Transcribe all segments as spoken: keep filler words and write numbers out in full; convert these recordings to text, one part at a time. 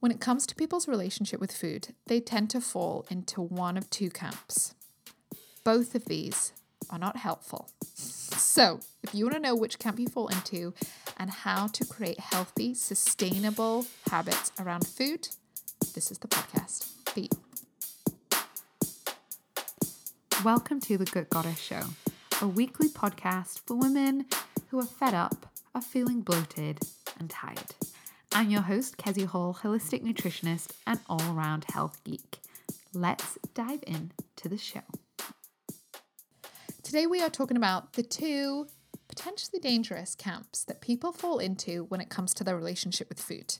When it comes to people's relationship with food, they tend to fall into one of two camps. Both of these are not helpful. So if you want to know which camp you fall into and how to create healthy, sustainable habits around food, this is the podcast for you. Welcome to The Good Goddess Show, a weekly podcast for women who are fed up, are feeling bloated and tired. I'm your host, Kezi Hall, holistic nutritionist and all-around health geek. Let's dive into the show. Today we are talking about the two potentially dangerous camps that people fall into when it comes to their relationship with food.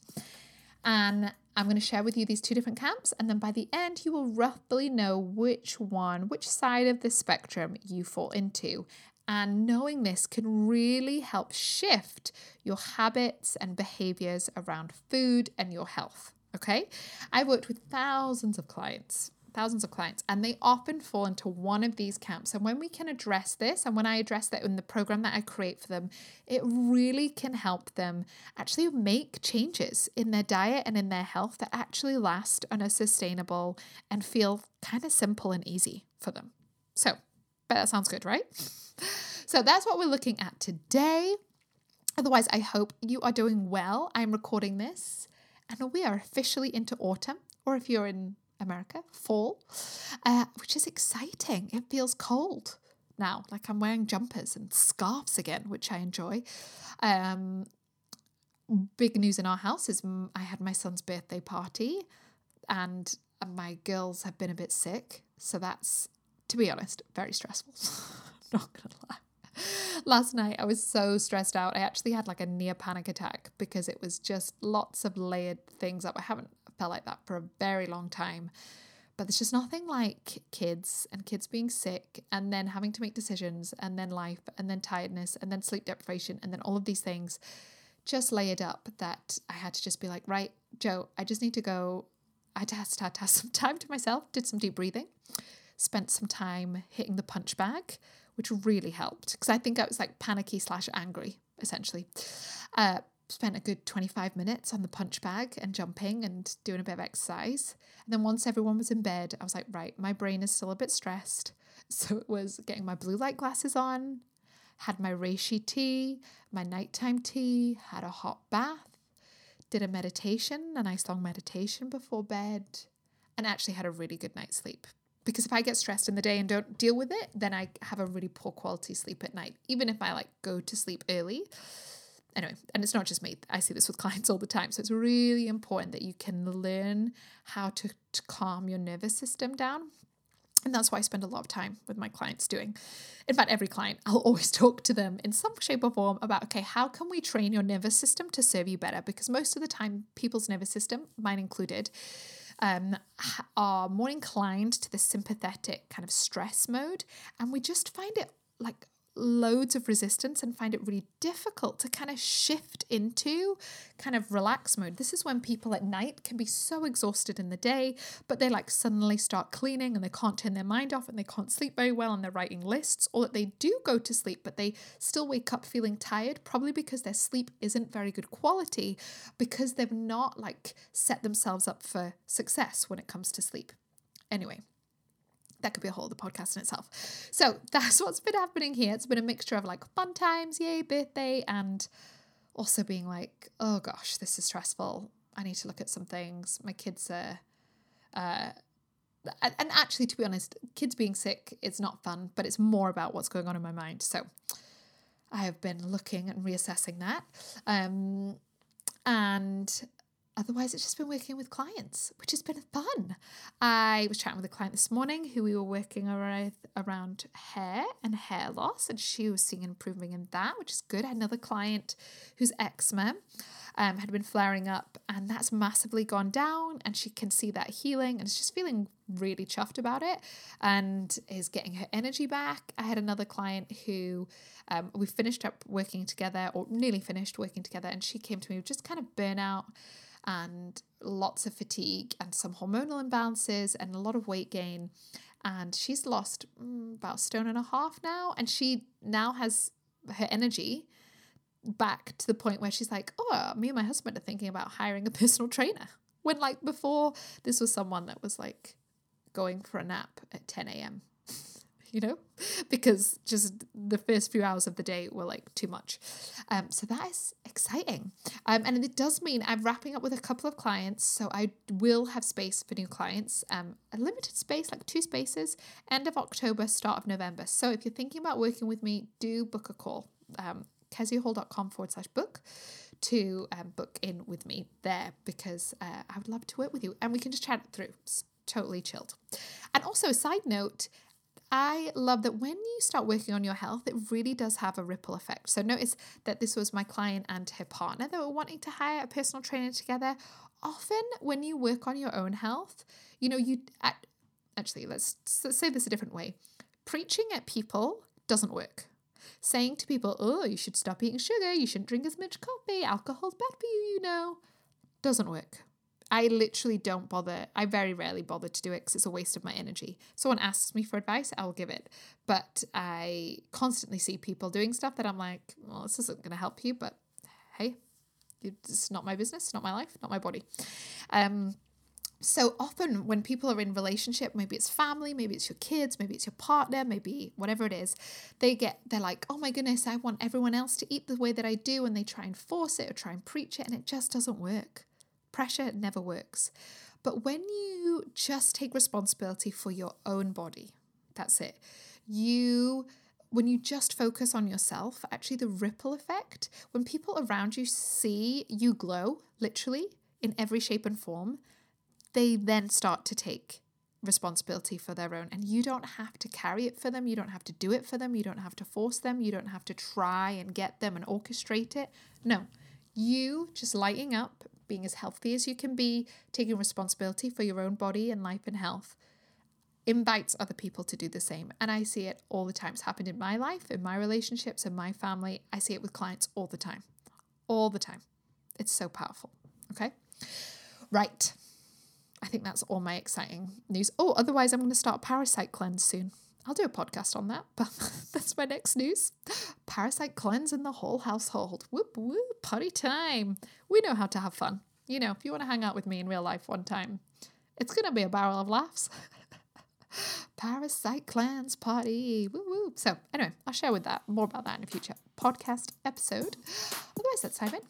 And I'm going to share with you these two different camps, and then by the end you will roughly know which one, which side of the spectrum you fall into. And knowing this can really help shift your habits and behaviors around food and your health, okay? I worked with thousands of clients. Thousands of clients, and they often fall into one of these camps. And when we can address this, and when I address that in the program that I create for them, it really can help them actually make changes in their diet and in their health that actually last and are sustainable and feel kind of simple and easy for them. So, but that sounds good, right? So that's what we're looking at today. Otherwise, I hope you are doing well. I'm recording this, and we are officially into autumn, or if you're in America, fall, uh, which is exciting. It feels cold now, like I'm wearing jumpers and scarves again, which I enjoy. Um, big news in our house is I had my son's birthday party, and my girls have been a bit sick. So that's, to be honest, very stressful. Not gonna lie. Last night I was so stressed out. I actually had like a near panic attack because it was just lots of layered things up. I haven't felt like that for a very long time, but there's just nothing like kids and kids being sick and then having to make decisions and then life and then tiredness and then sleep deprivation and then all of these things just layered up that I had to just be like, right, Joe, I just need to go. I just had to have some time to myself, did some deep breathing, spent some time hitting the punch bag, which really helped because I think I was like panicky slash angry essentially. Uh, spent a good twenty-five minutes on the punch bag and jumping and doing a bit of exercise. And then once everyone was in bed, I was like, right, my brain is still a bit stressed. So it was getting my blue light glasses on, had my reishi tea, my nighttime tea, had a hot bath, did a meditation, a nice long meditation before bed, and actually had a really good night's sleep. Because if I get stressed in the day and don't deal with it, then I have a really poor quality sleep at night, even if I like go to sleep early. Anyway, and it's not just me. I see this with clients all the time. So it's really important that you can learn how to, to calm your nervous system down. And that's what I spend a lot of time with my clients doing. In fact, every client, I'll always talk to them in some shape or form about, okay, how can we train your nervous system to serve you better? Because most of the time, people's nervous system, mine included, Um, are more inclined to the sympathetic kind of stress mode. And we just find it like loads of resistance and find it really difficult to kind of shift into kind of relax mode. This is when people at night can be so exhausted in the day, but they like suddenly start cleaning and they can't turn their mind off and they can't sleep very well and they're writing lists, or that they do go to sleep, but they still wake up feeling tired, probably because their sleep isn't very good quality because they've not like set themselves up for success when it comes to sleep. Anyway, that could be a whole other podcast in itself. So that's what's been happening here. It's been a mixture of like fun times, yay, birthday, and also being like, oh gosh, this is stressful. I need to look at some things. My kids are, uh, and, and actually, to be honest, kids being sick is not fun, but it's more about what's going on in my mind. So I have been looking and reassessing that. Um, and Otherwise, it's just been working with clients, which has been fun. I was chatting with a client this morning who we were working around hair and hair loss, and she was seeing an improvement in that, which is good. I had another client whose eczema um, had been flaring up, and that's massively gone down, and she can see that healing, and is just feeling really chuffed about it and is getting her energy back. I had another client who um, we finished up working together, or nearly finished working together, and she came to me with just kind of burnout and lots of fatigue and some hormonal imbalances and a lot of weight gain. And she's lost mm, about a stone and a half now. And she now has her energy back to the point where she's like, oh, me and my husband are thinking about hiring a personal trainer. When, like, before, this was someone that was, like, going for a nap at ten a.m., you know, because just the first few hours of the day were, like, too much. Um, so that is exciting. Um, and it does mean I'm wrapping up with a couple of clients, so I will have space for new clients, um, a limited space, like two spaces, end of October, start of November. So if you're thinking about working with me, do book a call. Um, kezi hall dot com forward slash book to um, book in with me there, because uh, I would love to work with you and we can just chat it through. It's totally chilled. And also, side note, I love that when you start working on your health, it really does have a ripple effect. So notice that this was my client and her partner that were wanting to hire a personal trainer together. Often when you work on your own health, you know, you actually, let's say this a different way. Preaching at people doesn't work. Saying to people, oh, you should stop eating sugar, you shouldn't drink as much coffee, alcohol's bad for you, you know, doesn't work. I literally don't bother. I very rarely bother to do it because it's a waste of my energy. Someone asks me for advice, I'll give it. But I constantly see people doing stuff that I'm like, well, this isn't going to help you, but hey, it's not my business, not my life, not my body. Um. So often when people are in relationship, maybe it's family, maybe it's your kids, maybe it's your partner, maybe whatever it is, they get, they're like, oh my goodness, I want everyone else to eat the way that I do. And they try and force it or try and preach it. And it just doesn't work. Pressure never works. But when you just take responsibility for your own body, that's it. You, when you just focus on yourself, actually the ripple effect, when people around you see you glow, literally in every shape and form, they then start to take responsibility for their own. And you don't have to carry it for them. You don't have to do it for them. You don't have to force them. You don't have to try and get them and orchestrate it. No, you just lighting up, being as healthy as you can be, taking responsibility for your own body and life and health, invites other people to do the same. And I see it all the time. It's happened in my life, in my relationships, in my family. I see it with clients all the time, all the time. It's so powerful. Okay. Right. I think that's all my exciting news. Oh, otherwise I'm going to start Parasite Cleanse soon. I'll do a podcast on that, but that's my next news. Parasite Cleanse in the whole household. Whoop, whoop, party time. We know how to have fun. You know, if you want to hang out with me in real life one time, it's going to be a barrel of laughs. Parasite Cleanse party. Woo, woo. So anyway, I'll share with that more about that in a future podcast episode. Otherwise, let's dive in.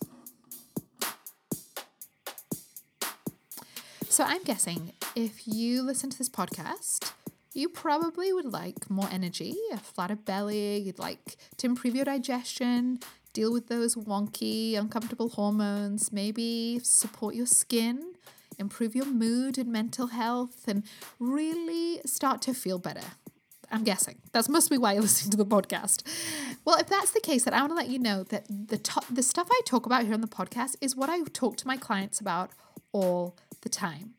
So I'm guessing if you listen to this podcast, you probably would like more energy, a flatter belly, you'd like to improve your digestion, deal with those wonky, uncomfortable hormones, maybe support your skin, improve your mood and mental health, and really start to feel better. I'm guessing. That must be why you're listening to the podcast. Well, if that's the case, then I want to let you know that the to- the stuff I talk about here on the podcast is what I talk to my clients about all the time.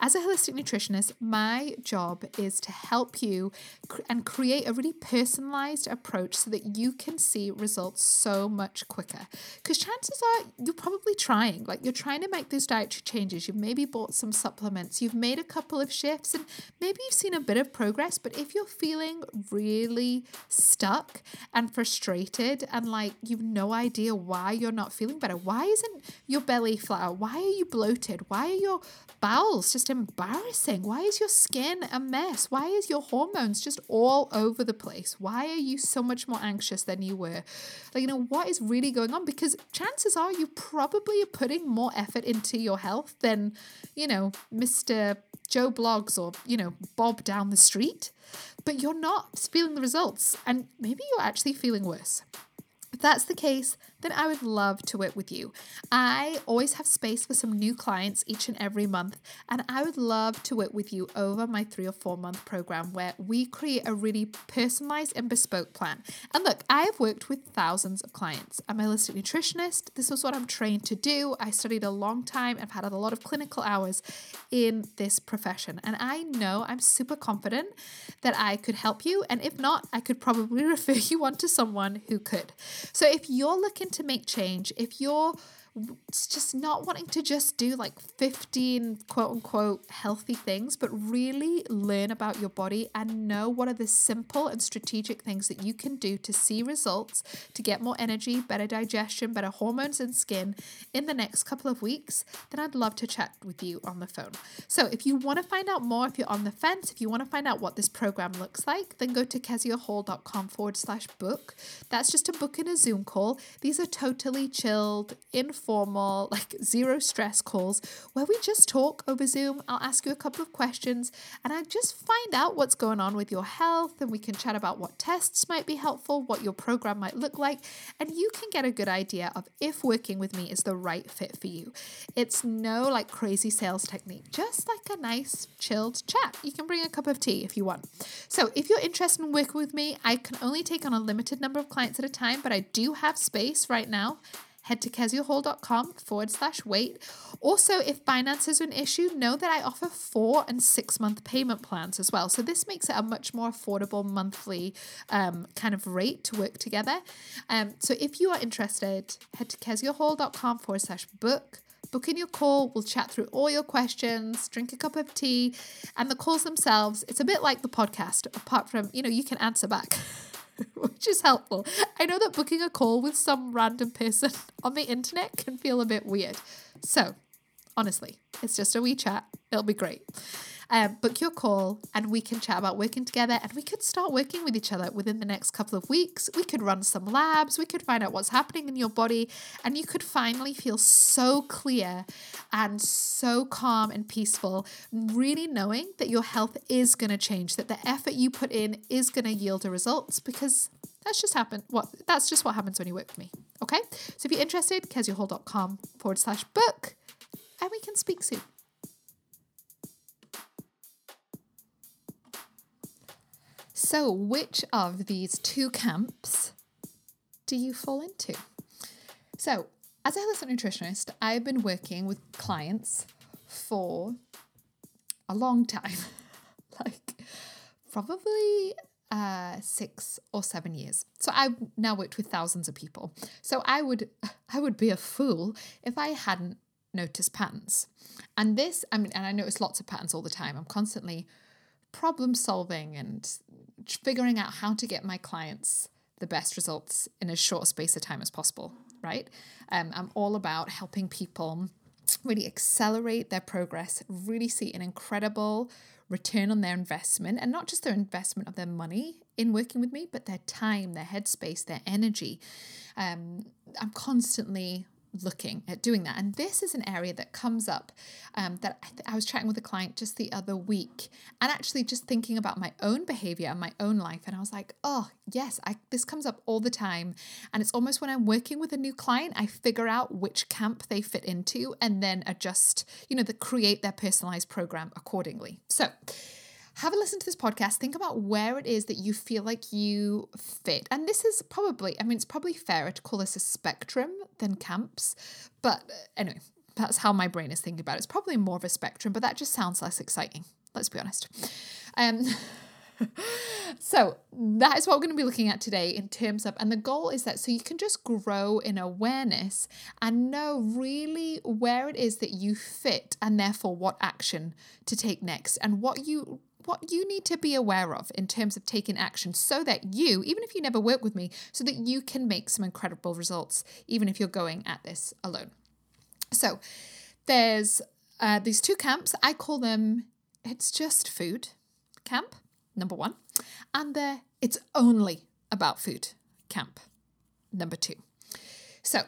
As a holistic nutritionist, my job is to help you cr- and create a really personalized approach so that you can see results so much quicker. Because chances are you're probably trying, like you're trying to make those dietary changes. You've maybe bought some supplements, you've made a couple of shifts, and maybe you've seen a bit of progress. But if you're feeling really stuck and frustrated and like you've no idea why you're not feeling better, why isn't your belly flat? Why are you bloated? Why are your bowels just embarrassing? Why is your skin a mess? Why is your hormones just all over the place? Why are you so much more anxious than you were? Like, you know, what is really going on? Because chances are you probably are putting more effort into your health than, you know, Mister Joe Blogs or, you know, Bob down the street, but you're not feeling the results and maybe you're actually feeling worse. If that's the case, then I would love to work with you. I always have space for some new clients each and every month, and I would love to work with you over my three or four month program where we create a really personalized and bespoke plan. And look, I have worked with thousands of clients. I'm a holistic nutritionist. This is what I'm trained to do. I studied a long time. I've had a lot of clinical hours in this profession, and I know I'm super confident that I could help you. And if not, I could probably refer you on to someone who could. So if you're looking to make change, if you're just not wanting to just do like fifteen quote unquote healthy things, but really learn about your body and know what are the simple and strategic things that you can do to see results, to get more energy, better digestion, better hormones and skin in the next couple of weeks, then I'd love to chat with you on the phone. So if you want to find out more, if you're on the fence, if you want to find out what this program looks like, then go to kezia hall dot com forward slash book. That's just to book in a Zoom call. These are totally chilled, informal, like zero stress calls where we just talk over Zoom. I'll ask you a couple of questions and I just find out what's going on with your health, and we can chat about what tests might be helpful, what your program might look like, and you can get a good idea of if working with me is the right fit for you. It's no like crazy sales technique, just like a nice chilled chat. You can bring a cup of tea if you want. So if you're interested in working with me, I can only take on a limited number of clients at a time, but I do have space right now. Head to kezia hall dot com forward slash wait. Also, if finances are an issue, know that I offer four and six month payment plans as well. So this makes it a much more affordable monthly um, kind of rate to work together. Um, so if you are interested, head to kezia hall dot com forward slash book. Book in your call, we'll chat through all your questions, drink a cup of tea, and the calls themselves, it's a bit like the podcast, apart from, you know, you can answer back. Which is helpful. I know that booking a call with some random person on the internet can feel a bit weird. So, honestly, it's just a wee chat. It'll be great. Um, book your call and we can chat about working together, and we could start working with each other within the next couple of weeks. We could run some labs. We could find out what's happening in your body, and you could finally feel so clear and so calm and peaceful, really knowing that your health is going to change, that the effort you put in is going to yield the results, because that's just happen. What that's just what happens when you work with me. Okay. So if you're interested, kezia hall dot com forward slash book, and we can speak soon. So which of these two camps do you fall into? So as a health and nutritionist, I've been working with clients for a long time, like probably uh, six or seven years. So I've now worked with thousands of people. So I would, I would be a fool if I hadn't noticed patterns. And this, I mean, and I notice lots of patterns all the time. I'm constantly problem solving and figuring out how to get my clients the best results in as short a space of time as possible, right? Um, I'm all about helping people really accelerate their progress, really see an incredible return on their investment, and not just their investment of their money in working with me, but their time, their headspace, their energy. Um, I'm constantly looking at doing that. And this is an area that comes up um, that I, th- I was chatting with a client just the other week, and actually just thinking about my own behavior and my own life. And I was like, oh yes, I, this comes up all the time. And it's almost when I'm working with a new client, I figure out which camp they fit into and then adjust, you know, the, create their personalized program accordingly. So have a listen to this podcast. Think about where it is that you feel like you fit. And this is probably, I mean, it's probably fairer to call this a spectrum than camps. But anyway, that's how my brain is thinking about it. It's probably more of a spectrum, but that just sounds less exciting. Let's be honest. Um, so that is what we're going to be looking at today in terms of, and the goal is that so you can just grow in awareness and know really where it is that you fit, and therefore what action to take next, and what you what you need to be aware of in terms of taking action, so that you, even if you never work with me, so that you can make some incredible results, even if you're going at this alone. So there's uh, these two camps. I call them, it's just food camp, number one, and the, it's only about food camp, number two. So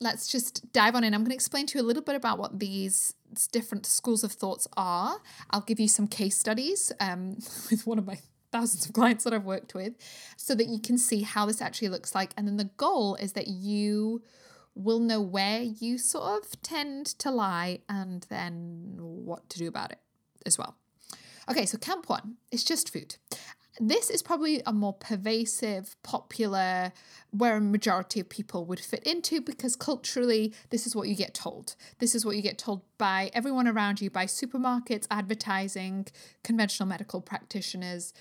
let's just dive on in. I'm going to explain to you a little bit about what these different schools of thoughts are. I'll give you some case studies um, with one of my thousands of clients that I've worked with, so that you can see how this actually looks like. And then the goal is that you will know where you sort of tend to lie, and then what to do about it as well. Okay, so camp one, it's just food. This is probably a more pervasive, popular, where a majority of people would fit into, because culturally, this is what you get told. This is what you get told by everyone around you, by supermarkets, advertising, conventional medical practitioners,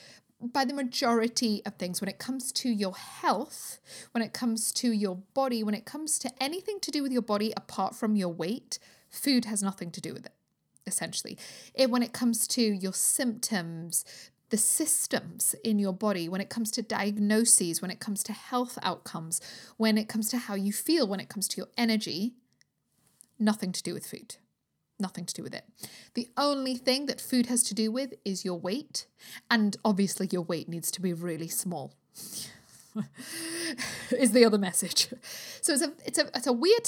by the majority of things. When it comes to your health, when it comes to your body, when it comes to anything to do with your body apart from your weight, food has nothing to do with it, essentially. It, when it comes to your symptoms, the systems in your body, when it comes to diagnoses, when it comes to health outcomes, when it comes to how you feel, when it comes to your energy, nothing to do with food. Nothing to do with it. The only thing that food has to do with is your weight. And obviously your weight needs to be really small is the other message. So it's a, it's a, it's a weird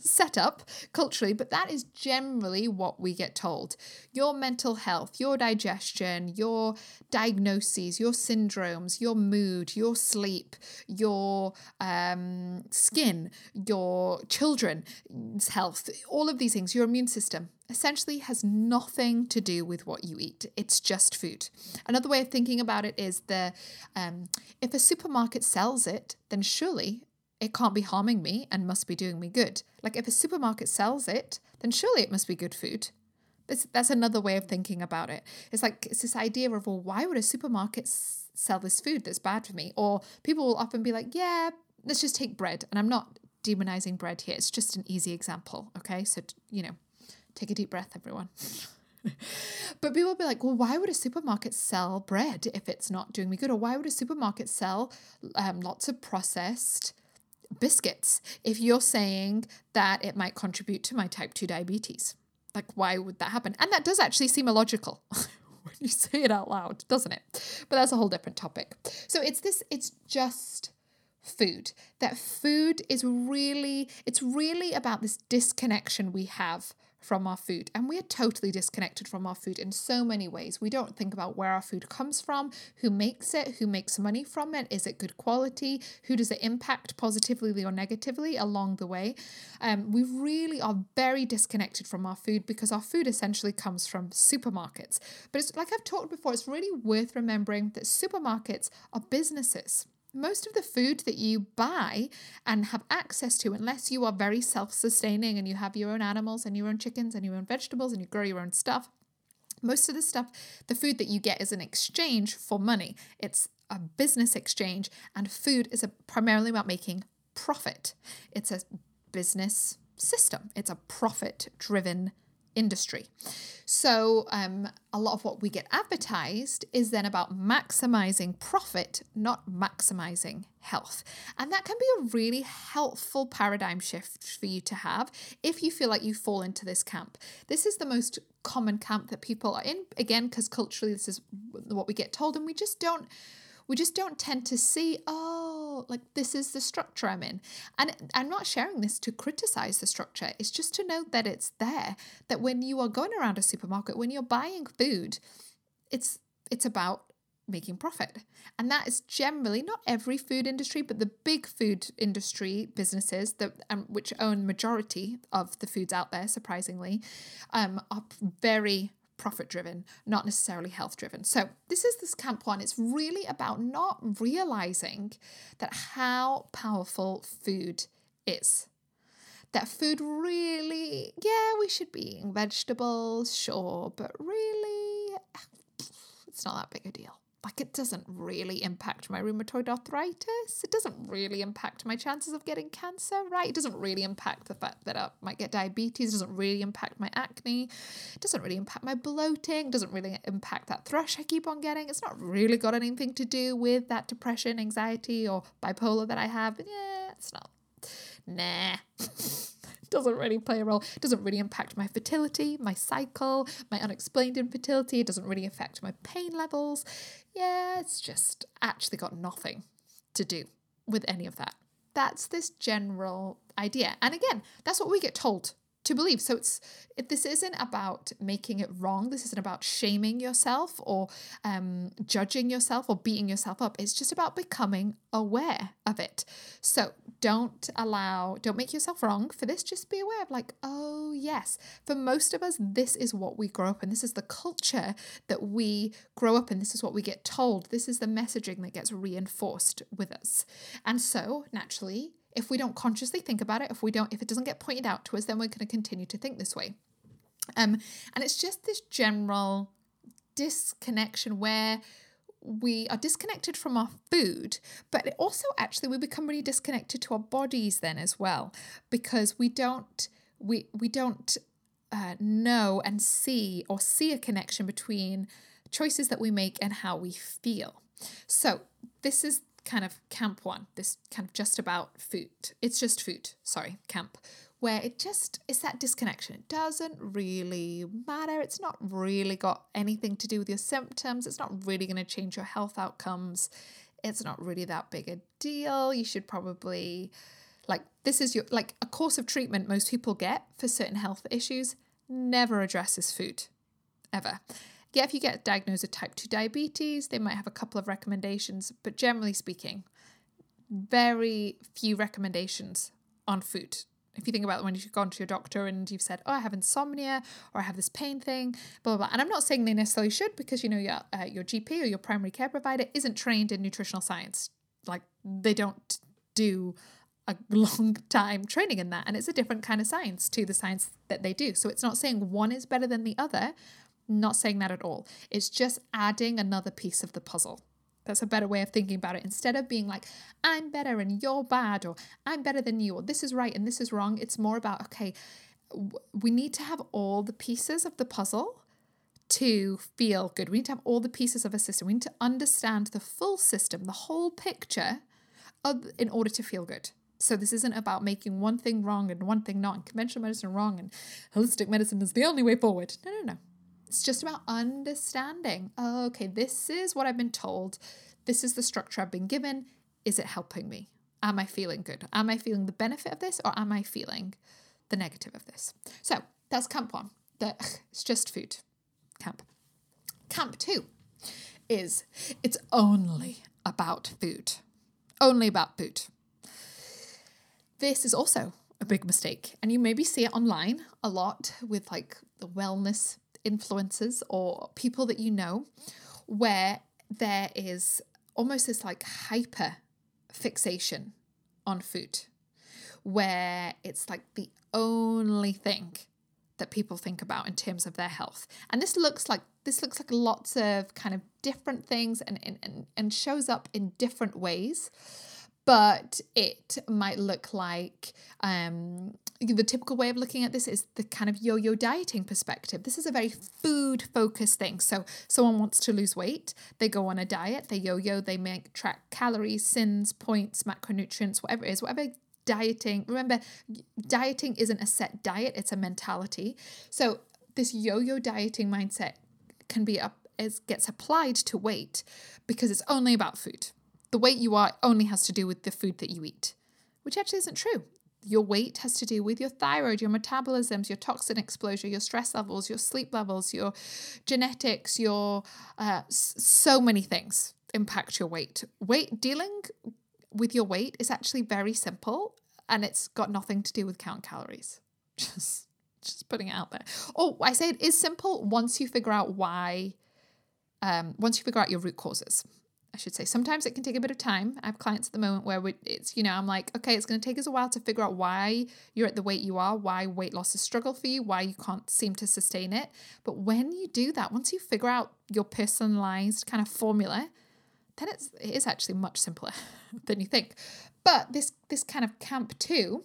setup culturally, but that is generally what we get told. Your mental health, your digestion, your diagnoses, your syndromes, your mood, your sleep, your um, skin, your children's health, all of these things, your immune system essentially has nothing to do with what you eat. It's just food. Another way of thinking about it is the um, if a supermarket sells it, then surely it can't be harming me and must be doing me good. Like if a supermarket sells it, then surely it must be good food. That's, that's another way of thinking about it. It's like, it's this idea of, well, why would a supermarket s- sell this food that's bad for me? Or people will often be like, yeah, let's just take bread. And I'm not demonizing bread here. It's just an easy example. Okay. So, you know, take a deep breath, everyone. But people will be like, well, why would a supermarket sell bread if it's not doing me good? Or why would a supermarket sell um, lots of processed biscuits if you're saying that it might contribute to my type two diabetes? Like, why would that happen? And that does actually seem illogical when you say it out loud, doesn't it? But that's a whole different topic. So it's this, it's just food. That food is really, it's really about this disconnection we have from our food. And we are totally disconnected from our food in so many ways. We don't think about where our food comes from, who makes it, who makes money from it, is it good quality, who does it impact positively or negatively along the way. Um, we really are very disconnected from our food because our food essentially comes from supermarkets. But it's like I've talked before, it's really worth remembering that supermarkets are businesses. Most of the food that you buy and have access to, unless you are very self-sustaining and you have your own animals and your own chickens and your own vegetables and you grow your own stuff, most of the stuff, the food that you get is an exchange for money. It's a business exchange, and food is a, primarily about making profit. It's a business system. It's a profit-driven industry. So um, a lot of what we get advertised is then about maximizing profit, not maximizing health. And that can be a really helpful paradigm shift for you to have if you feel like you fall into this camp. This is the most common camp that people are in, again, because culturally this is what we get told, and we just don't We just don't tend to see, oh, like this is the structure I'm in. And I'm not sharing this to criticize the structure. It's just to note that it's there, that when you are going around a supermarket, when you're buying food, it's it's about making profit. And that is generally not every food industry, but the big food industry businesses that um, which own majority of the foods out there, surprisingly, um, are very profit-driven, not necessarily health-driven. So this is this camp one. It's really about not realizing that how powerful food is. That food really, yeah, we should be eating vegetables, sure, but really, it's not that big a deal. Like it doesn't really impact my rheumatoid arthritis. It doesn't really impact my chances of getting cancer, right? It doesn't really impact the fact that I might get diabetes. It doesn't really impact my acne. It doesn't really impact my bloating. It doesn't really impact that thrush I keep on getting. It's not really got anything to do with that depression, anxiety, or bipolar that I have. But yeah, it's not. Nah. Doesn't really play a role. It doesn't really impact my fertility, my cycle, my unexplained infertility. It doesn't really affect my pain levels. Yeah, it's just actually got nothing to do with any of that. That's this general idea. And again, that's what we get told to believe. So it's if this isn't about making it wrong. This isn't about shaming yourself or um, judging yourself or beating yourself up. It's just about becoming aware of it. So don't allow, don't make yourself wrong for this. Just be aware of like, oh yes, for most of us, this is what we grow up in. This is the culture that we grow up in. This is what we get told. This is the messaging that gets reinforced with us. And so naturally, if we don't consciously think about it, if we don't, if it doesn't get pointed out to us, then we're going to continue to think this way. Um, and it's just this general disconnection where we are disconnected from our food, but also actually we become really disconnected to our bodies then as well, because we don't we we don't uh, know and see or see a connection between choices that we make and how we feel. So this is kind of camp one, this kind of just about food. It's just food, sorry, camp, where it just, it's that disconnection. It doesn't really matter. It's not really got anything to do with your symptoms. It's not really going to change your health outcomes. It's not really that big a deal. You should probably, like, this is your, like, a course of treatment most people get for certain health issues never addresses food, ever. Yeah, if you get diagnosed with type two diabetes, they might have a couple of recommendations, but generally speaking, very few recommendations on food. If you think about when you've gone to your doctor and you've said, oh, I have insomnia, or I have this pain thing, blah, blah, blah. And I'm not saying they necessarily should, because, you know, your, uh, your G P or your primary care provider isn't trained in nutritional science. Like, they don't do a long time training in that. And it's a different kind of science to the science that they do. So it's not saying one is better than the other. Not saying that at all. It's just adding another piece of the puzzle. That's a better way of thinking about it. Instead of being like, I'm better and you're bad, or I'm better than you, or this is right and this is wrong. It's more about, okay, we need to have all the pieces of the puzzle to feel good. We need to have all the pieces of a system. We need to understand the full system, the whole picture of, in order to feel good. So this isn't about making one thing wrong and one thing not, and conventional medicine wrong and holistic medicine is the only way forward. No, no, no. It's just about understanding, oh, okay, this is what I've been told. This is the structure I've been given. Is it helping me? Am I feeling good? Am I feeling the benefit of this, or am I feeling the negative of this? So that's camp one. The, it's just food camp. Camp two is it's only about food. Only about food. This is also a big mistake. And you maybe see it online a lot with like the wellness influencers or people that you know, where there is almost this like hyper fixation on food, where it's like the only thing that people think about in terms of their health. And this looks like this looks like lots of kind of different things and and, and shows up in different ways. But it might look like um, the typical way of looking at this is the kind of yo-yo dieting perspective. This is a very food-focused thing. So someone wants to lose weight. They go on a diet. They yo-yo. They make track calories, sins, points, macronutrients, whatever it is, whatever dieting. Remember, dieting isn't a set diet. It's a mentality. So this yo-yo dieting mindset can be up, is, gets applied to weight because it's only about food. The weight you are only has to do with the food that you eat, which actually isn't true. Your weight has to do with your thyroid, your metabolisms, your toxin exposure, your stress levels, your sleep levels, your genetics, your uh, so many things impact your weight. Weight dealing with your weight is actually very simple, and it's got nothing to do with counting calories. Just, just putting it out there. Oh, I say it is simple once you figure out why, um, once you figure out your root causes. I should say, sometimes it can take a bit of time. I have clients at the moment where it's, you know, I'm like, okay, it's going to take us a while to figure out why you're at the weight you are, why weight loss is a struggle for you, why you can't seem to sustain it. But when you do that, once you figure out your personalized kind of formula, then it's, it is actually much simpler than you think. But this, this kind of camp two,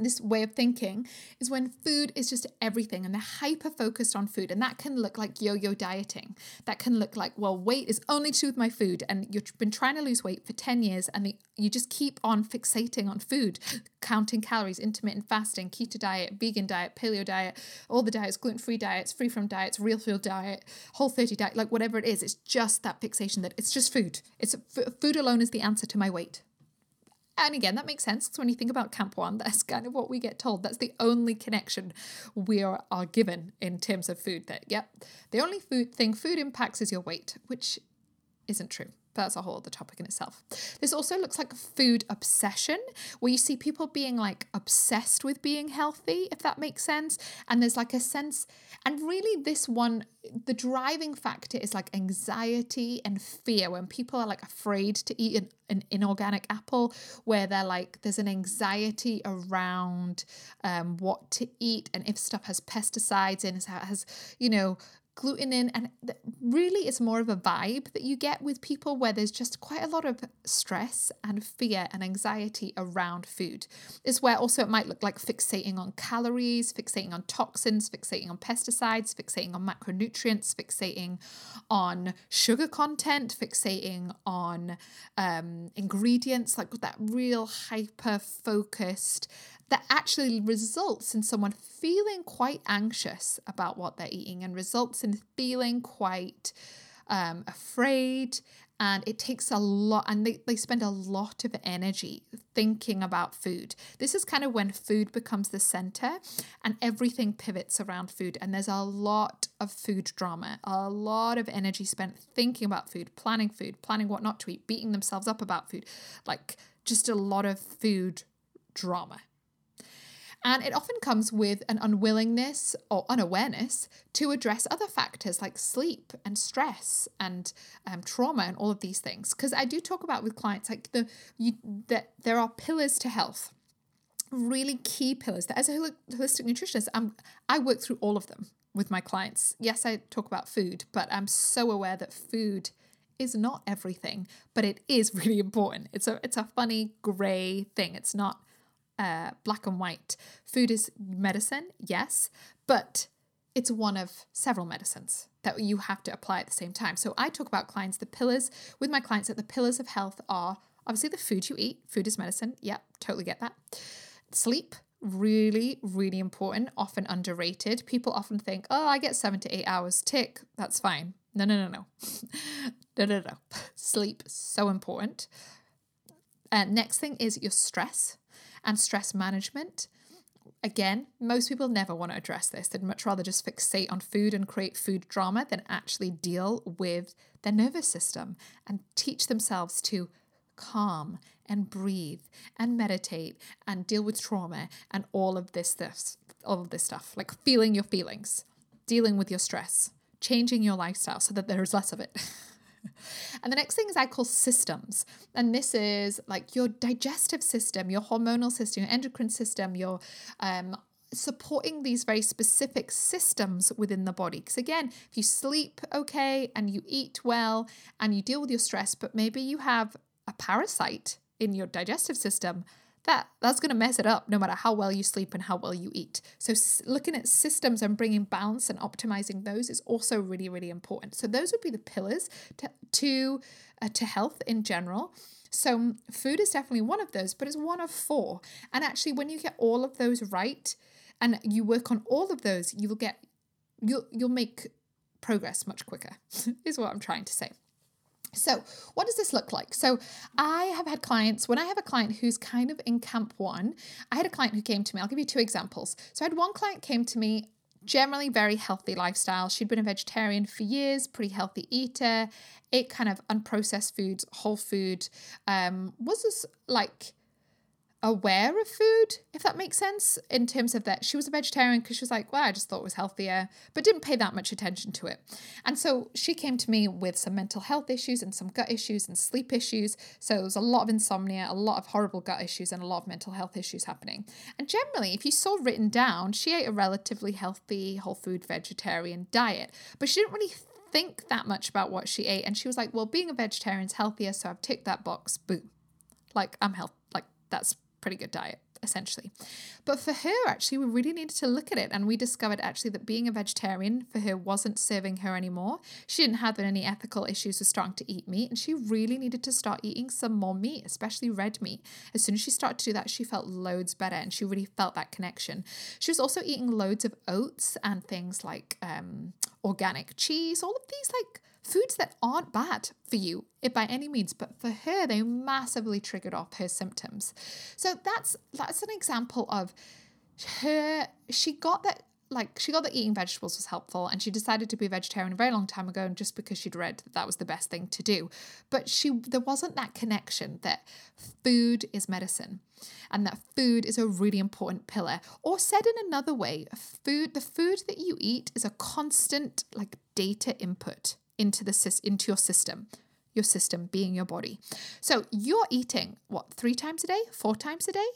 this way of thinking is when food is just everything and they're hyper-focused on food. And that can look like yo-yo dieting. That can look like, well, weight is only to do with my food. And you've been trying to lose weight for ten years and the, you just keep on fixating on food, counting calories, intermittent fasting, keto diet, vegan diet, paleo diet, all the diets, gluten-free diets, free from diets, real food diet, whole thirty diet, like whatever it is. It's just that fixation that it's just food. It's food alone is the answer to my weight. And again, that makes sense. So when you think about camp one, that's kind of what we get told. That's the only connection we are, are given in terms of food. That, yep, the only food thing food impacts is your weight, which isn't true. But that's a whole other topic in itself. This also looks like food obsession, where you see people being like obsessed with being healthy, if that makes sense. And there's like a sense, and really this one, the driving factor is like anxiety and fear, when people are like afraid to eat an, an inorganic apple, where they're like, there's an anxiety around um, what to eat and if stuff has pesticides in, has, you know, glutenin, and really it's more of a vibe that you get with people where there's just quite a lot of stress and fear and anxiety around food. It's where also it might look like fixating on calories, fixating on toxins, fixating on pesticides, fixating on macronutrients, fixating on sugar content, fixating on um, ingredients, like that real hyper-focused that actually results in someone feeling quite anxious about what they're eating and results in feeling quite um, afraid. And it takes a lot, and they, they spend a lot of energy thinking about food. This is kind of when food becomes the center and everything pivots around food. And there's a lot of food drama, a lot of energy spent thinking about food, planning food, planning what not to eat, beating themselves up about food, like just a lot of food drama. And it often comes with an unwillingness or unawareness to address other factors like sleep and stress and um, trauma and all of these things. Because I do talk about with clients like the you, that there are pillars to health, really key pillars. That as a holistic nutritionist, I'm, I work through all of them with my clients. Yes, I talk about food, but I'm so aware that food is not everything, but it is really important. It's a it's a funny gray thing. It's not Uh, black and white. Food is medicine, yes, but it's one of several medicines that you have to apply at the same time. So I talk about clients, the pillars with my clients that the pillars of health are obviously the food you eat. Food is medicine. Yep, totally get that. Sleep, really, really important, often underrated. People often think, oh, I get seven to eight hours, tick, that's fine. No, no, no, no. no, no, no. Sleep, so important. Uh, next thing is your stress. And stress management. Again, most people never want to address this. They'd much rather just fixate on food and create food drama than actually deal with their nervous system and teach themselves to calm and breathe and meditate and deal with trauma and all of this stuff, all of this stuff, like feeling your feelings, dealing with your stress, changing your lifestyle so that there is less of it. And the next thing is I call systems. And this is like your digestive system, your hormonal system, your endocrine system, your um, supporting these very specific systems within the body. Because again, if you sleep okay and you eat well and you deal with your stress, but maybe you have a parasite in your digestive system, that that's going to mess it up no matter how well you sleep and how well you eat. So looking at systems and bringing balance and optimizing those is also really, really important. So those would be the pillars to to, uh, to health in general. So food is definitely one of those, but it's one of four. And actually when you get all of those right and you work on all of those, you will get, you'll, you'll make progress much quicker is what I'm trying to say. So what does this look like? So I have had clients, when I have a client who's kind of in camp one, I had a client who came to me, I'll give you two examples. So I had one client came to me, generally very healthy lifestyle. She'd been a vegetarian for years, pretty healthy eater, ate kind of unprocessed foods, whole food, um, was just like aware of food, if that makes sense, in terms of that she was a vegetarian because she was like, well, I just thought it was healthier, but didn't pay that much attention to it. And so she came to me with some mental health issues and some gut issues and sleep issues. So there was a lot of insomnia, a lot of horrible gut issues and a lot of mental health issues happening. And generally, if you saw written down, she ate a relatively healthy whole food vegetarian diet, but she didn't really think that much about what she ate. And she was like, well, being a vegetarian is healthier, so I've ticked that box, boom. Like I'm healthy, like that's pretty good diet essentially. But for her, actually, we really needed to look at it. And we discovered actually that being a vegetarian for her wasn't serving her anymore. She didn't have any ethical issues with starting to eat meat. And she really needed to start eating some more meat, especially red meat. As soon as she started to do that, she felt loads better. And she really felt that connection. She was also eating loads of oats and things like um, organic cheese, all of these like foods that aren't bad for you by any means, but for her, they massively triggered off her symptoms. So that's that's an example of her. She got that, like she got that eating vegetables was helpful, and she decided to be a vegetarian a very long time ago, and just because she'd read that that was the best thing to do. But she there wasn't that connection that food is medicine, and that food is a really important pillar. Or said in another way, food the food that you eat is a constant like data input into the into your system, your system being your body. So you're eating what, three times a day, four times a day,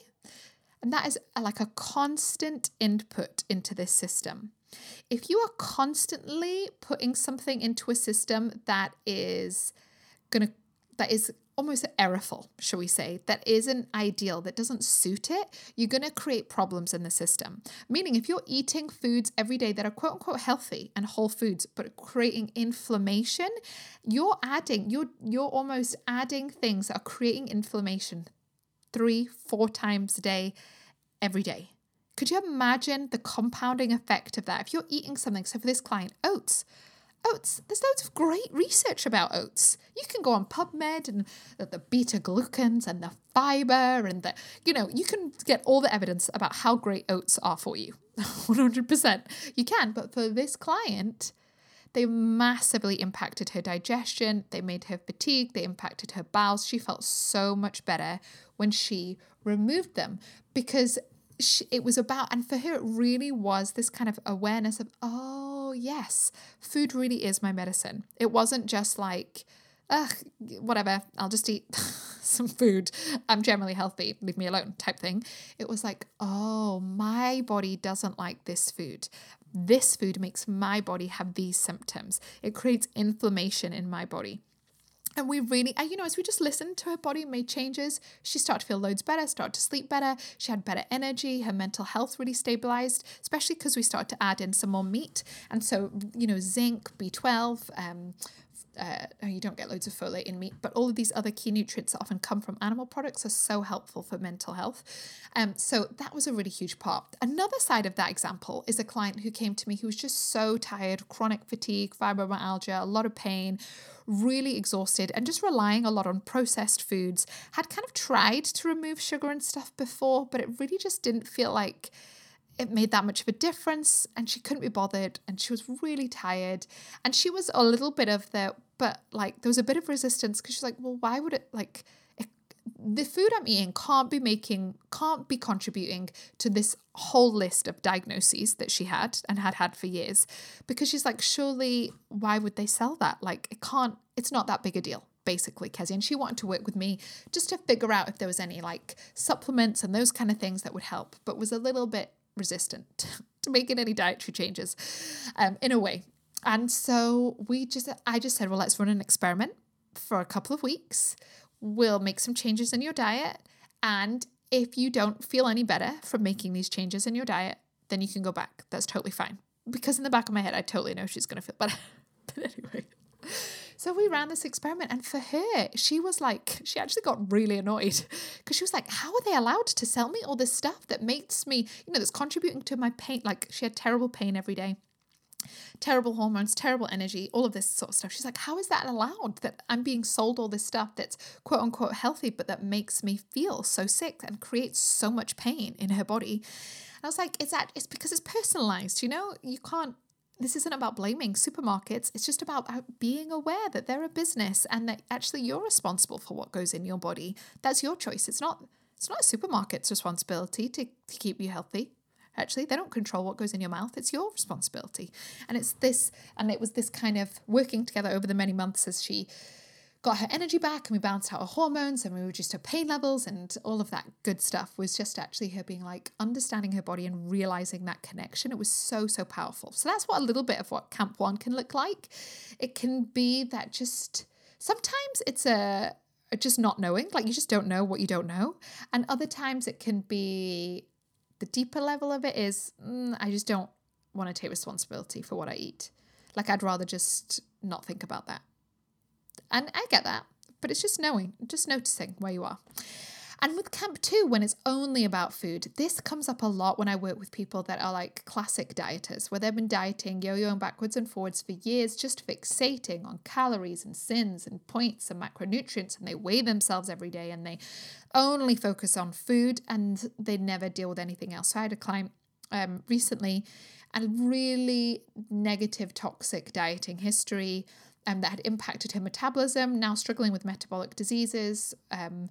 and that is like a constant input into this system. If you are constantly putting something into a system that is gonna that is almost errorful, shall we say, that isn't ideal, that doesn't suit it, you're going to create problems in the system. Meaning if you're eating foods every day that are quote unquote healthy and whole foods, but creating inflammation, you're adding, you're, you're almost adding things that are creating inflammation three, four times a day, every day. Could you imagine the compounding effect of that? If you're eating something, so for this client, oats, Oats, there's loads of great research about oats. You can go on PubMed and the beta-glucans and the fiber and the, you know, you can get all the evidence about how great oats are for you. one hundred percent you can. But for this client, they massively impacted her digestion. They made her fatigued. They impacted her bowels. She felt so much better when she removed them because she, it was about, and for her, it really was this kind of awareness of, oh, yes, food really is my medicine. It wasn't just like, ugh, whatever, I'll just eat some food. I'm generally healthy, leave me alone type thing. It was like, oh, my body doesn't like this food. This food makes my body have these symptoms. It creates inflammation in my body. And we really, you know, as we just listened to her body, made changes, she started to feel loads better, started to sleep better. She had better energy. Her mental health really stabilized, especially because we started to add in some more meat. And so, you know, zinc, B twelve, um, uh, you don't get loads of folate in meat, but all of these other key nutrients that often come from animal products are so helpful for mental health. Um, so that was a really huge part. Another side of that example is a client who came to me who was just so tired, chronic fatigue, fibromyalgia, a lot of pain, really exhausted and just relying a lot on processed foods, had kind of tried to remove sugar and stuff before, but it really just didn't feel like it made that much of a difference and she couldn't be bothered and she was really tired. And she was a little bit of the, but like there was a bit of resistance because she's like, well, why would it like, it, the food I'm eating can't be making, can't be contributing to this whole list of diagnoses that she had and had had for years, because she's like, surely why would they sell that? Like it can't, it's not that big a deal, basically, Kezi. And she wanted to work with me just to figure out if there was any like supplements and those kind of things that would help, but was a little bit resistant to making any dietary changes um, in a way. And so we just, I just said, well, let's run an experiment for a couple of weeks. We'll make some changes in your diet. And if you don't feel any better from making these changes in your diet, then you can go back. That's totally fine. Because in the back of my head, I totally know she's going to feel better. But anyway, so we ran this experiment. And for her, she was like, she actually got really annoyed because she was like, how are they allowed to sell me all this stuff that makes me, you know, that's contributing to my pain? Like she had terrible pain every day, terrible hormones, terrible energy, all of this sort of stuff. She's like, how is that allowed that I'm being sold all this stuff that's quote unquote healthy, but that makes me feel so sick and creates so much pain in her body? And I was like, it's that, it's because it's personalized, you know, you can't, this isn't about blaming supermarkets. It's just about being aware that they're a business and that actually you're responsible for what goes in your body. That's your choice. It's not, it's not a supermarket's responsibility to, to keep you healthy. Actually, they don't control what goes in your mouth. It's your responsibility. And it's this, and it was this kind of working together over the many months as she got her energy back and we balanced out her hormones and we reduced her pain levels and all of that good stuff was just actually her being like understanding her body and realizing that connection. It was so, so powerful. So that's what a little bit of what Camp One can look like. It can be that just sometimes it's a just not knowing, like you just don't know what you don't know. And other times it can be the deeper level of it is, mm, I just don't want to take responsibility for what I eat. Like I'd rather just not think about that. And I get that, but it's just knowing, just noticing where you are. And with Camp Two, when it's only about food, this comes up a lot when I work with people that are like classic dieters, where they've been dieting, yo-yoing backwards and forwards for years, just fixating on calories and sins and points and macronutrients, and they weigh themselves every day and they only focus on food and they never deal with anything else. So I had a client um, recently, and really negative, toxic dieting history, um, that had impacted her metabolism, now struggling with metabolic diseases, um,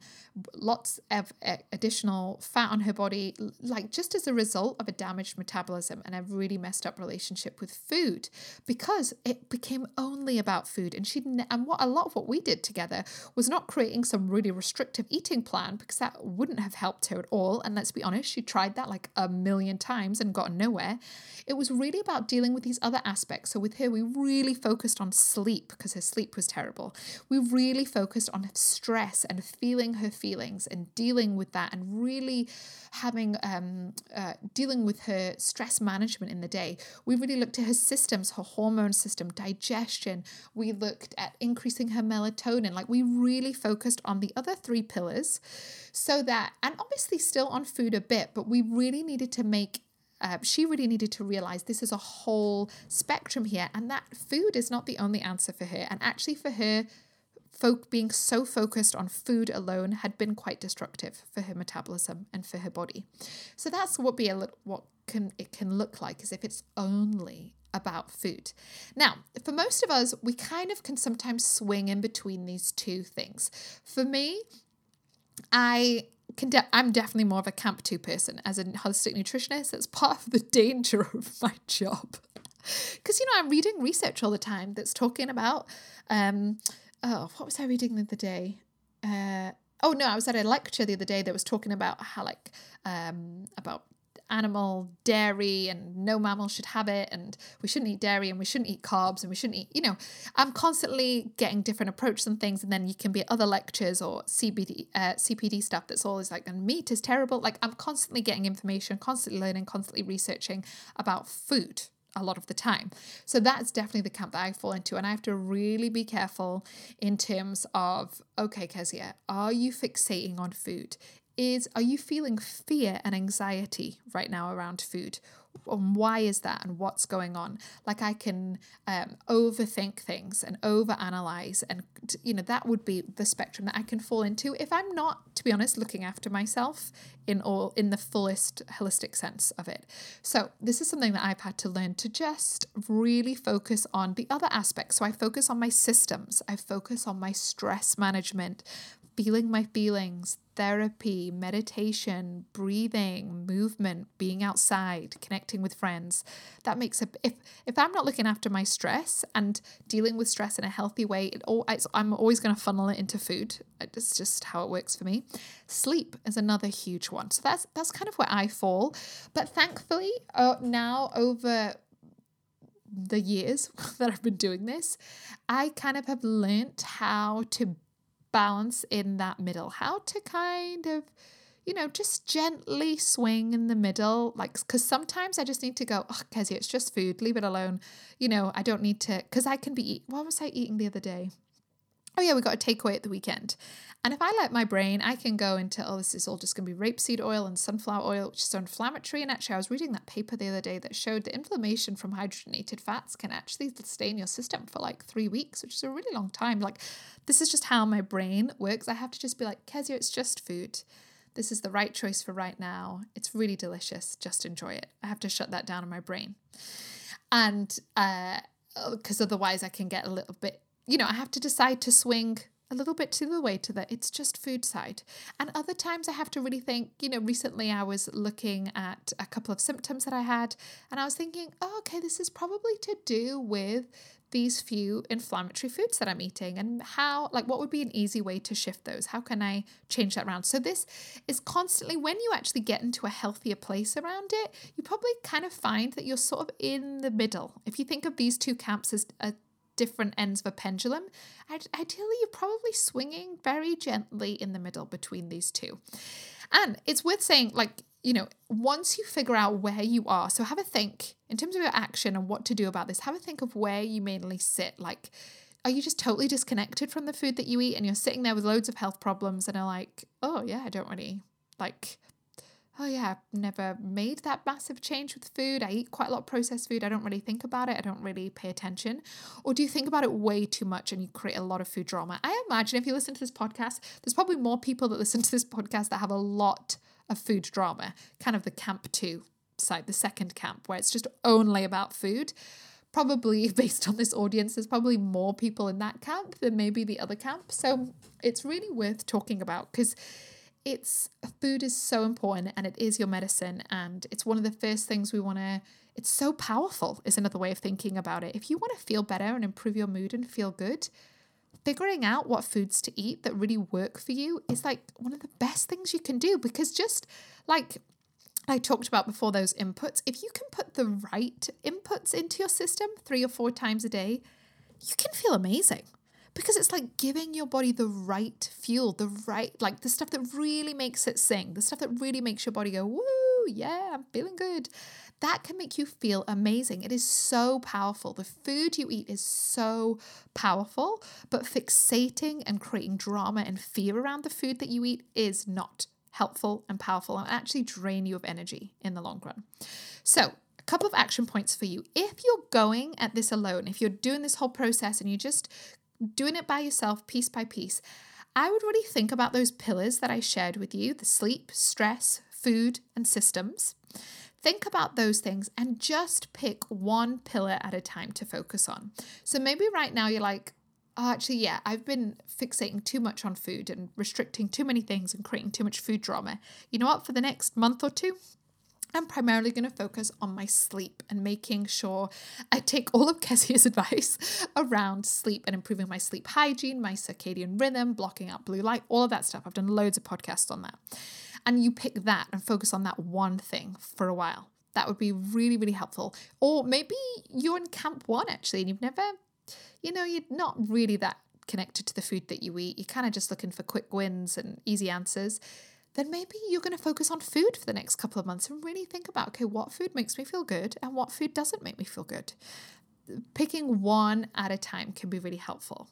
lots of uh, additional fat on her body, like just as a result of a damaged metabolism and a really messed up relationship with food, because it became only about food. And she and what a lot of what we did together was not creating some really restrictive eating plan, because that wouldn't have helped her at all. And let's be honest, she tried that like a million times and got nowhere. It was really about dealing with these other aspects. So with her, we really focused on sleep because her sleep was terrible. We really focused on stress and feeling her feelings and dealing with that, and really having um uh, dealing with her stress management in the day. We really looked at her systems, her hormone system, digestion. We looked at increasing her melatonin. Like we really focused on the other three pillars, so that, and obviously still on food a bit, but we really needed to make Uh, she really needed to realize this is a whole spectrum here, and that food is not the only answer for her. And actually for her, folk being so focused on food alone had been quite destructive for her metabolism and for her body. So that's what be a little, what can it can look like, is if it's only about food. Now, for most of us, we kind of can sometimes swing in between these two things. For me, I... De- I'm definitely more of a camp two person. As a holistic nutritionist, that's part of the danger of my job. Because, you know, I'm reading research all the time that's talking about, um, oh, what was I reading the other day? Uh, oh, no, I was at a lecture the other day that was talking about how, like, um, about animal dairy, and no mammal should have it, and we shouldn't eat dairy, and we shouldn't eat carbs, and we shouldn't eat, you know, I'm constantly getting different approaches and things. And then you can be at other lectures or C B D, uh, C P D stuff that's always like, and meat is terrible. Like I'm constantly getting information, constantly learning, constantly researching about food a lot of the time. So that's definitely the camp that I fall into. And I have to really be careful in terms of, okay, Kezia, are you fixating on food? Is, are you feeling fear and anxiety right now around food? And why is that? And what's going on? Like I can um, overthink things and overanalyze, and, you know, that would be the spectrum that I can fall into if I'm not, to be honest, looking after myself in all, in the fullest holistic sense of it. So this is something that I've had to learn to just really focus on the other aspects. So I focus on my systems. I focus on my stress management, feeling my feelings, therapy, meditation, breathing, movement, being outside, connecting with friends. That makes a, if, if I'm not looking after my stress and dealing with stress in a healthy way, it all, it's, I'm always going to funnel it into food. It's just how it works for me. Sleep is another huge one. So that's, that's kind of where I fall. But thankfully, uh, now over the years that I've been doing this, I kind of have learned how to balance in that middle, how to kind of, you know, just gently swing in the middle, like, because sometimes I just need to go, oh, Kezi, it's just food, leave it alone, you know, I don't need to, because I can be, eat, what was I eating the other day? Oh yeah, we got a takeaway at the weekend. And if I let my brain, I can go into, oh, this is all just going to be rapeseed oil and sunflower oil, which is so inflammatory. And actually, I was reading that paper the other day that showed that inflammation from hydrogenated fats can actually stay in your system for like three weeks, which is a really long time. Like, this is just how my brain works. I have to just be like, Kezia, it's just food. This is the right choice for right now. It's really delicious. Just enjoy it. I have to shut that down in my brain. And uh, because otherwise I can get a little bit, you know, I have to decide to swing a little bit to the way to the it's just food side. And other times I have to really think, you know, recently I was looking at a couple of symptoms that I had, and I was thinking, oh, okay, this is probably to do with these few inflammatory foods that I'm eating, and how, like, what would be an easy way to shift those? How can I change that around? So this is constantly, when you actually get into a healthier place around it, you probably kind of find that you're sort of in the middle. If you think of these two camps as a different ends of a pendulum, ideally you're probably swinging very gently in the middle between these two. And it's worth saying, like, you know, once you figure out where you are, so have a think in terms of your action and what to do about this. Have a think of where you mainly sit. Like, are you just totally disconnected from the food that you eat, and you're sitting there with loads of health problems and are like, oh yeah, I don't really like, oh yeah, I've never made that massive change with food. I eat quite a lot of processed food. I don't really think about it. I don't really pay attention. Or do you think about it way too much and you create a lot of food drama? I imagine if you listen to this podcast, there's probably more people that listen to this podcast that have a lot of food drama, kind of the camp two side, the second camp, where it's just only about food. probably based on this audience, there's probably more people in that camp than maybe the other camp. So it's really worth talking about, because it's food is so important and it is your medicine. And it's one of the first things we want to, it's so powerful is another way of thinking about it. If you want to feel better and improve your mood and feel good, figuring out what foods to eat that really work for you is like one of the best things you can do, because just like I talked about before, those inputs, if you can put the right inputs into your system three or four times a day, you can feel amazing, because it's like giving your body the right fuel, the right, like the stuff that really makes it sing, the stuff that really makes your body go, woo, yeah, I'm feeling good. That can make you feel amazing. It is so powerful. The food you eat is so powerful, but fixating and creating drama and fear around the food that you eat is not helpful and powerful, and actually drain you of energy in the long run. So a couple of action points for you. If you're going at this alone, if you're doing this whole process and you're just doing it by yourself, piece by piece, I would really think about those pillars that I shared with you, the sleep, stress, food, and systems. Think about those things and just pick one pillar at a time to focus on. So maybe right now you're like, oh, actually, yeah, I've been fixating too much on food and restricting too many things and creating too much food drama. You know what? For the next month or two, I'm primarily going to focus on my sleep and making sure I take all of Kezi's advice around sleep and improving my sleep hygiene, my circadian rhythm, blocking out blue light, all of that stuff. I've done loads of podcasts on that. And you pick that and focus on that one thing for a while. That would be really, really helpful. Or maybe you're in camp one, actually, and you've never, you know, you're not really that connected to the food that you eat. You're kind of just looking for quick wins and easy answers. Then maybe you're going to focus on food for the next couple of months and really think about, okay, what food makes me feel good and what food doesn't make me feel good? Picking one at a time can be really helpful.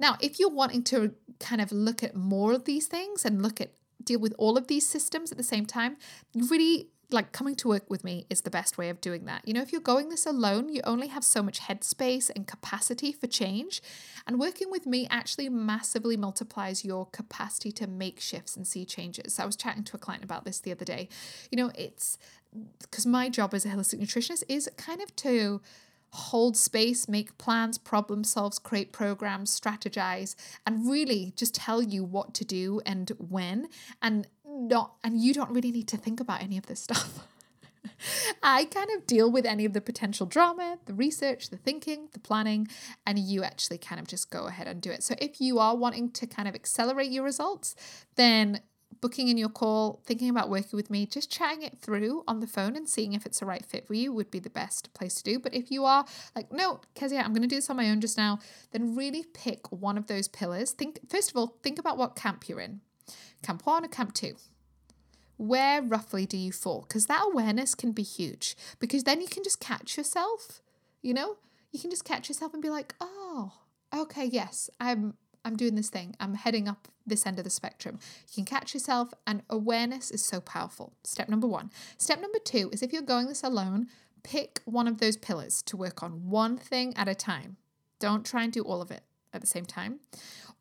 Now, if you're wanting to kind of look at more of these things and look at deal with all of these systems at the same time, really like coming to work with me is the best way of doing that. You know, if you're going this alone, you only have so much headspace and capacity for change. And working with me actually massively multiplies your capacity to make shifts and see changes. I was chatting to a client about this the other day. You know, it's because my job as a holistic nutritionist is kind of to hold space, make plans, problem solves, create programs, strategize, and really just tell you what to do and when, and not, and you don't really need to think about any of this stuff. I kind of deal with any of the potential drama, the research, the thinking, the planning, and you actually kind of just go ahead and do it. So if you are wanting to kind of accelerate your results, then booking in your call, thinking about working with me, just chatting it through on the phone and seeing if it's a right fit for you would be the best place to do. But if you are like, no, Kezi, I'm going to do this on my own just now, then really pick one of those pillars. Think, first of all, think about what camp you're in, camp one or camp two. Where roughly do you fall? Because that awareness can be huge, because then you can just catch yourself, you know, you can just catch yourself and be like, oh, okay, yes, I'm I'm doing this thing. I'm heading up this end of the spectrum. You can catch yourself, and awareness is so powerful. Step number one. Step number two is, if you're going this alone, pick one of those pillars to work on, one thing at a time. Don't try and do all of it at the same time.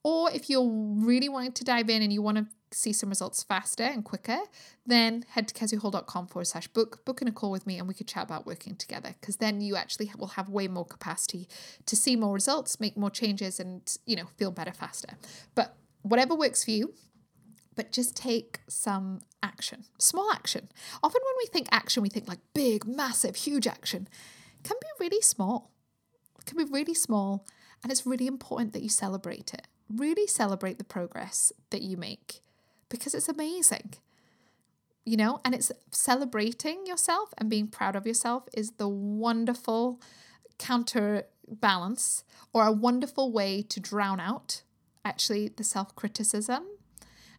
Or if you're really wanting to dive in and you want to see some results faster and quicker, then head to kezi hall dot com forward slash book, book in a call with me, and we could chat about working together, because then you actually will have way more capacity to see more results, make more changes, and, you know, feel better faster. But whatever works for you, but just take some action, small action. Often when we think action, we think like big, massive, huge action. It can be really small. It can be really small, and it's really important that you celebrate it. Really celebrate the progress that you make, because it's amazing, you know, and it's celebrating yourself and being proud of yourself is the wonderful counterbalance, or a wonderful way to drown out actually the self-criticism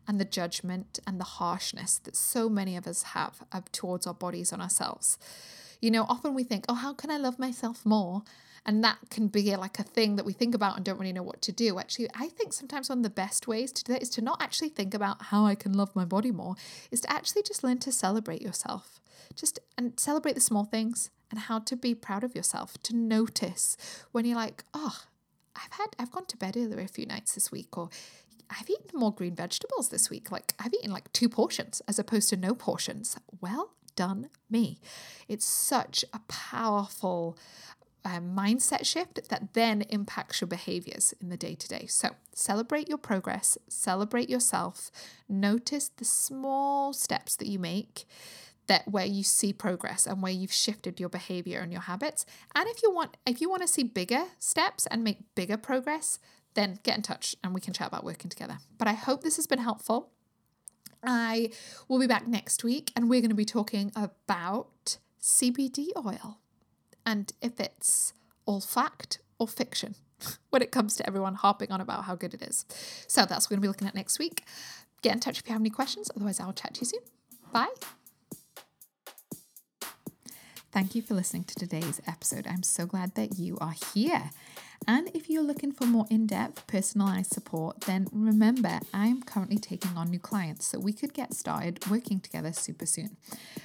and the judgment and the harshness that so many of us have up towards our bodies and ourselves. You know, often we think, oh, how can I love myself more? And that can be like a thing that we think about and don't really know what to do. Actually, I think sometimes one of the best ways to do that is to not actually think about how I can love my body more, is to actually just learn to celebrate yourself. Just and celebrate the small things and how to be proud of yourself, to notice when you're like, oh, I've had, I've gone to bed earlier a few nights this week, or I've eaten more green vegetables this week. Like I've eaten like two portions as opposed to no portions. Well done, me. It's such a powerful a mindset shift that then impacts your behaviors in the day-to-day. So celebrate your progress, celebrate yourself, notice the small steps that you make that where you see progress and where you've shifted your behavior and your habits. And if you want, if you want to see bigger steps and make bigger progress, then get in touch and we can chat about working together. But I hope this has been helpful. I will be back next week and we're going to be talking about C B D oil and if it's all fact or fiction when it comes to everyone harping on about how good it is. So that's what we're going to be looking at next week. Get in touch if you have any questions. Otherwise, I'll chat to you soon. Bye. Thank you for listening to today's episode. I'm so glad that you are here. And if you're looking for more in-depth personalized support, then remember, I'm currently taking on new clients, so we could get started working together super soon.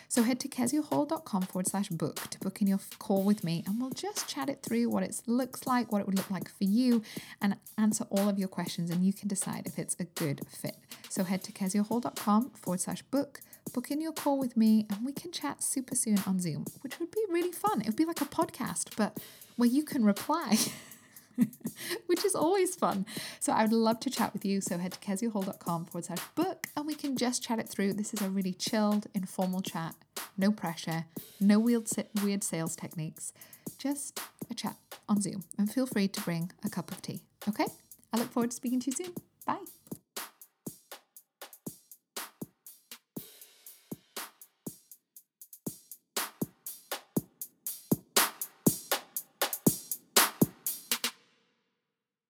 So head to kezi hall dot com forward slash book to book in your call with me, and we'll just chat it through, what it looks like, what it would look like for you, and answer all of your questions, and you can decide if it's a good fit. So head to kezi hall dot com forward slash book, book in your call with me, and we can chat super soon on Zoom, which would be really fun. It would be like a podcast, but where you can reply. Which is always fun. So I would love to chat with you. So head to kezi hall dot com forward slash book and we can just chat it through. This is a really chilled, informal chat. No pressure, no weird, weird sales techniques. Just a chat on Zoom. And feel free to bring a cup of tea. Okay? I look forward to speaking to you soon. Bye.